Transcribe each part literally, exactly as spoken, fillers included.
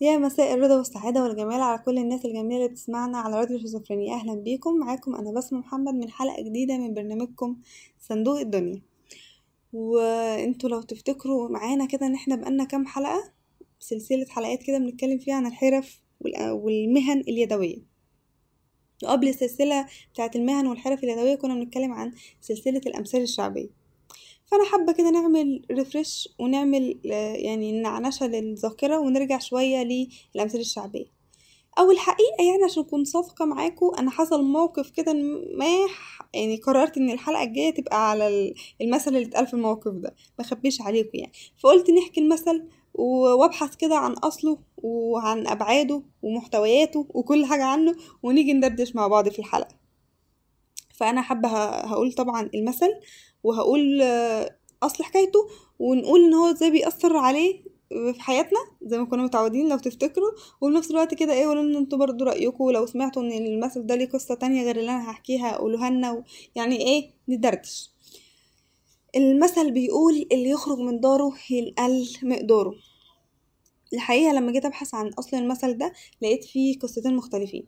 يا مساء الرضا والسعادة والجمال على كل الناس الجميلة اللي بتسمعنا على راديو شيزوفرنيا. أهلا بيكم، معاكم أنا بسمة محمد من حلقة جديدة من برنامجكم صندوق الدنيا. وانتوا لو تفتكروا معانا كده ان احنا بقالنا كام حلقة، سلسلة حلقات كده بنتكلم فيها عن الحرف والمهن اليدوية. وقبل السلسلة بتاعة المهن والحرف اليدوية كنا بنتكلم عن سلسلة الأمثال الشعبية. فانا حابه كده نعمل ريفريش ونعمل يعني نعنشه للذاكره ونرجع شويه للامثله الشعبيه. او الحقيقه يعني عشان اكون صادقه معاكم، انا حصل موقف كده ما يعني قررت ان الحلقه الجايه تبقى على المثل اللي اتقال في الموقف ده، ما اخبيش عليكم يعني. فقلت نحكي المثل وابحث كده عن اصله وعن ابعاده ومحتوياته وكل حاجه عنه، ونيجي ندردش مع بعض في الحلقه. فانا حابه هقول طبعا المثل وهقول اصل حكايته، ونقول ان هو ازاي بيأثر عليه في حياتنا زي ما كنا متعودين لو تفتكروا، وبنفس الوقت كده ايه قولوا لنا انتوا برضو رايكم، ولو سمعتوا ان المثل ده ليه قصه تانية غير اللي انا هحكيها قولوها لنا، يعني ايه ندردش. المثل بيقول اللي يخرج من داره ينقل مقداره. الحقيقه لما جيت ابحث عن اصل المثل ده لقيت فيه قصتين مختلفين،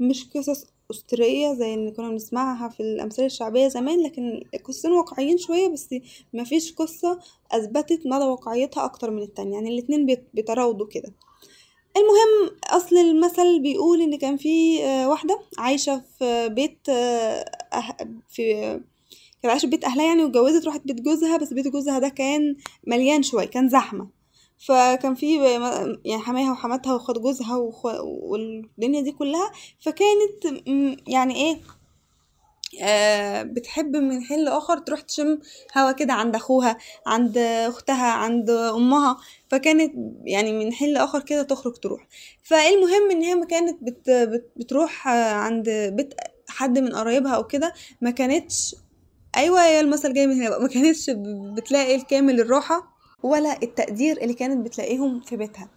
مش قصص أسطورية زي اللي كنا بنسمعها في الأمثال الشعبية زمان، لكن قصتين واقعيين شوية، بس مفيش قصة أثبتت مدى واقعيتها أكتر من التانية، يعني الاتنين بيتراودوا كده. المهم أصل المثل بيقول إن كان في واحدة عايشة في بيت أه... في كانت عايشة في بيت أهلها يعني، واتجوزت راحت بيت جوزها، بس بيت جوزها ده كان مليان شوية، كان زحمة، فكان في يعني حماها وحماتها وخد جوزها والدنيا دي كلها. فكانت يعني ايه آه بتحب من حين لاخر تروح تشم هوا كده عند اخوها عند اختها عند امها، فكانت يعني من حين لاخر كده تخرج تروح. فالمهم ان هي كانت بت بت بتروح عند بيت حد من قرايبها او كده، ما كانتش ايوه يا المثل جاي من هنا بقى، ما كانتش بتلاقي الكامل الراحه ولا التقدير اللي كانت بتلاقيهم في بيتها.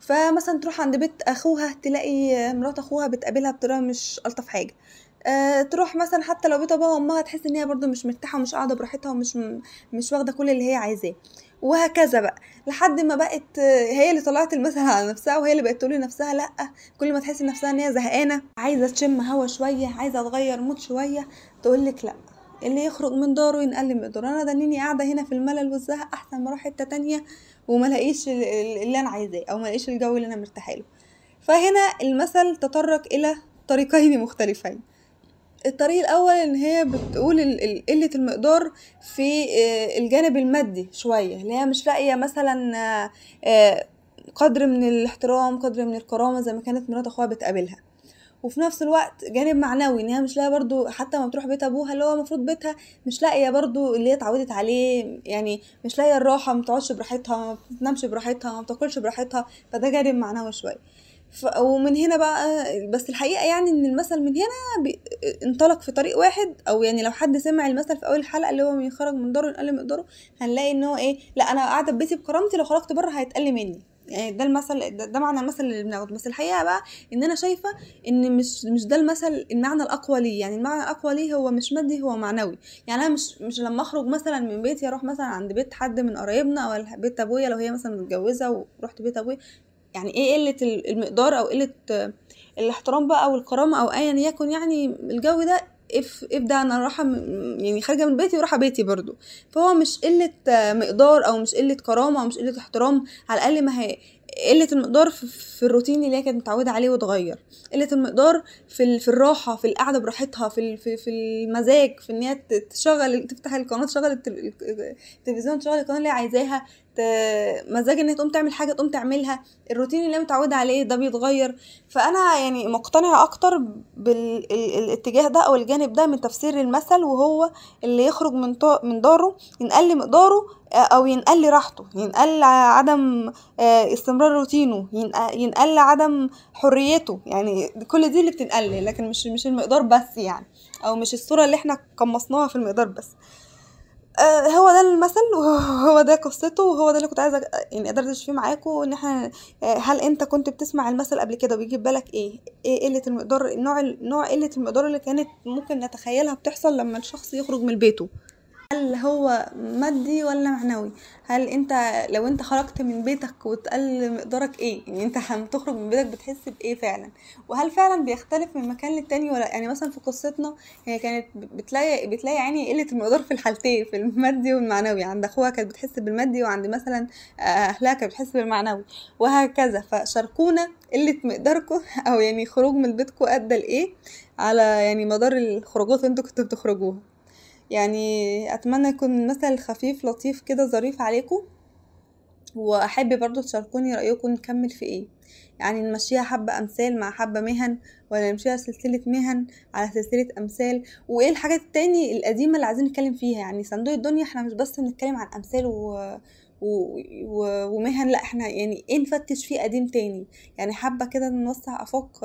فمثلا تروح عند بيت اخوها تلاقي مرات اخوها بتقابلها بطريقه مش الطف حاجه، أه تروح مثلا حتى لو بيت ابوها وامها تحس ان هي برده مش مرتاحه ومش قاعده براحتها ومش مش واخده كل اللي هي عايزاه، وهكذا بقى لحد ما بقت هي اللي طلعت المثل على نفسها، وهي اللي بقت تقول لنفسها لا، كل ما تحس نفسها ان هي زهقانه عايزه تشم هوا شويه عايزه تغير مود شويه تقول لك لا، اللي يخرج من داره ينقل مقداره، انا دنيني قاعده هنا في الملل والزهق احسن ما اروح حته تانية وما الاقيش اللي انا عايزاه او ما الاقيش الجو اللي انا مرتاحه له. فهنا المثل تطرق الى طريقين مختلفين. الطريق الاول ان هي بتقول قله المقدار في الجانب المادي شويه، اللي هي مش لاقيه مثلا قدر من الاحترام قدر من الكرامه زي ما كانت مرات اخوها بتقابلها، وفي نفس الوقت جانب معنوي ان هي مش لاقيه برضو حتى ما بتروح بيت ابوها اللي هو المفروض بيتها، مش لاقيه برضو اللي هي اتعودت عليه، يعني مش لاقيه الراحه، ما بتقعدش براحتها ما بتنامش براحتها ما بتاكلش براحتها، فده جانب معنوي شويه. ومن هنا بقى بس الحقيقه يعني ان المثل من هنا انطلق في طريق واحد، او يعني لو حد سمع المثل في اول الحلقه اللي هو من يخرج من داره ينقل مقداره هنلاقي ان هو ايه، لا انا قاعده في بيتي بكرامتي لو خرجت بره هيتقل مني، يعني ده المثل ده, ده معنى المثل اللي بناخده. بس الحقيقه بقى ان انا شايفه ان مش مش ده المثل المعنى الاقوى ليه، يعني المعنى الاقوى ليه هو مش مادي هو معنوي. يعني انا مش مش لما اخرج مثلا من بيتي اروح مثلا عند بيت حد من قرايبنا او بيت ابويا لو هي مثلا متجوزه ورحت بيت ابويا، يعني ايه قله المقدار او قله الاحترام بقى او الكرامه او ايا يكن، يعني الجو ده اف ابدا انا راحه يعني خارجه من بيتي وراحه بيتي برضو. فهو مش قله مقدار او مش قله كرامه او مش قله احترام، على الاقل ما هي قله المقدار في الروتين اللي هي كانت متعوده عليه وتغير، قله المقدار في في الراحه في القعده براحتها في في المزاج، في ان هي تشغل تفتح القناه تشغل التلفزيون تشغل القناه اللي هي عايزاها، مزاج ان هي تقوم تعمل حاجه تقوم تعملها، الروتين اللي هي متعوده عليه ده بيتغير. فانا يعني مقتنعه اكتر بالاتجاه ده او الجانب ده من تفسير المثل، وهو اللي يخرج من من داره ينقل مقداره او ينقل راحته، ينقل عدم استمرار روتينه، ينقل عدم حريته، يعني كل دي اللي بتنقل، لكن مش مش المقدار بس يعني، او مش الصوره اللي احنا قمصناها في المقدار بس. هو ده المثل وهو ده قصته، وهو ده اللي كنت عايزه يعني ادردش فيه معاكم، ان احنا هل انت كنت بتسمع المثل قبل كده وبيجي في بالك ايه ايه قله المقدار، نوع نوع قله المقدار اللي كانت ممكن نتخيلها بتحصل لما الشخص يخرج من بيته، هل هو مادي ولا معنوي؟ هل انت لو انت خرجت من بيتك وتقل مقدارك ايه؟ يعني انت هتخرج من بيتك بتحس بايه فعلا؟ وهل فعلا بيختلف من مكان للتاني ولا؟ يعني مثلا في قصتنا هي كانت بتلاقي بتلاقي يعني قله المقدار في الحالتين، في المادي والمعنوي. عند اخوها كانت بتحس بالمادي، وعند مثلا اهلها كانت بتحس بالمعنوي، وهكذا. فشاركونا قله مقداركم او يعني خروج من بيتكم ادى لايه على يعني مدار الخروجات انتوا كنتوا بتخرجوها. يعني اتمنى يكون المثل خفيف لطيف كده ظريف عليكم، واحب برضو تشاركوني رايكم نكمل في ايه. يعني نمشيها حبه امثال مع حبه مهن، ولا نمشيها سلسله مهن على سلسله امثال، وايه الحاجات التاني القديمه اللي عايزين نتكلم فيها. يعني صندوق الدنيا احنا مش بس بنتكلم عن امثال و... و... و... ومهن، لا احنا يعني ايه نفتش فيه قديم تاني. يعني حابه كده نوسع افاق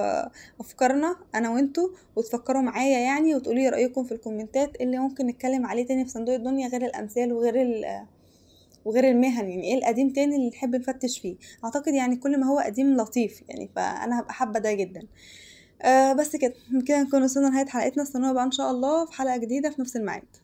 افكارنا انا وانتوا، وتفكروا معايا يعني وتقولي رايكم في الكومنتات اللي ممكن نتكلم عليه تاني في صندوق الدنيا غير الامثال وغير ال... وغير المهن. يعني ايه القديم تاني اللي نحب نفتش فيه. اعتقد يعني كل ما هو قديم لطيف يعني، فانا هبقى حابه ده جدا. أه بس كده كده نكون وصلنا لنهايه حلقتنا. استنونا بقى ان شاء الله في حلقه جديده في نفس الميعاد.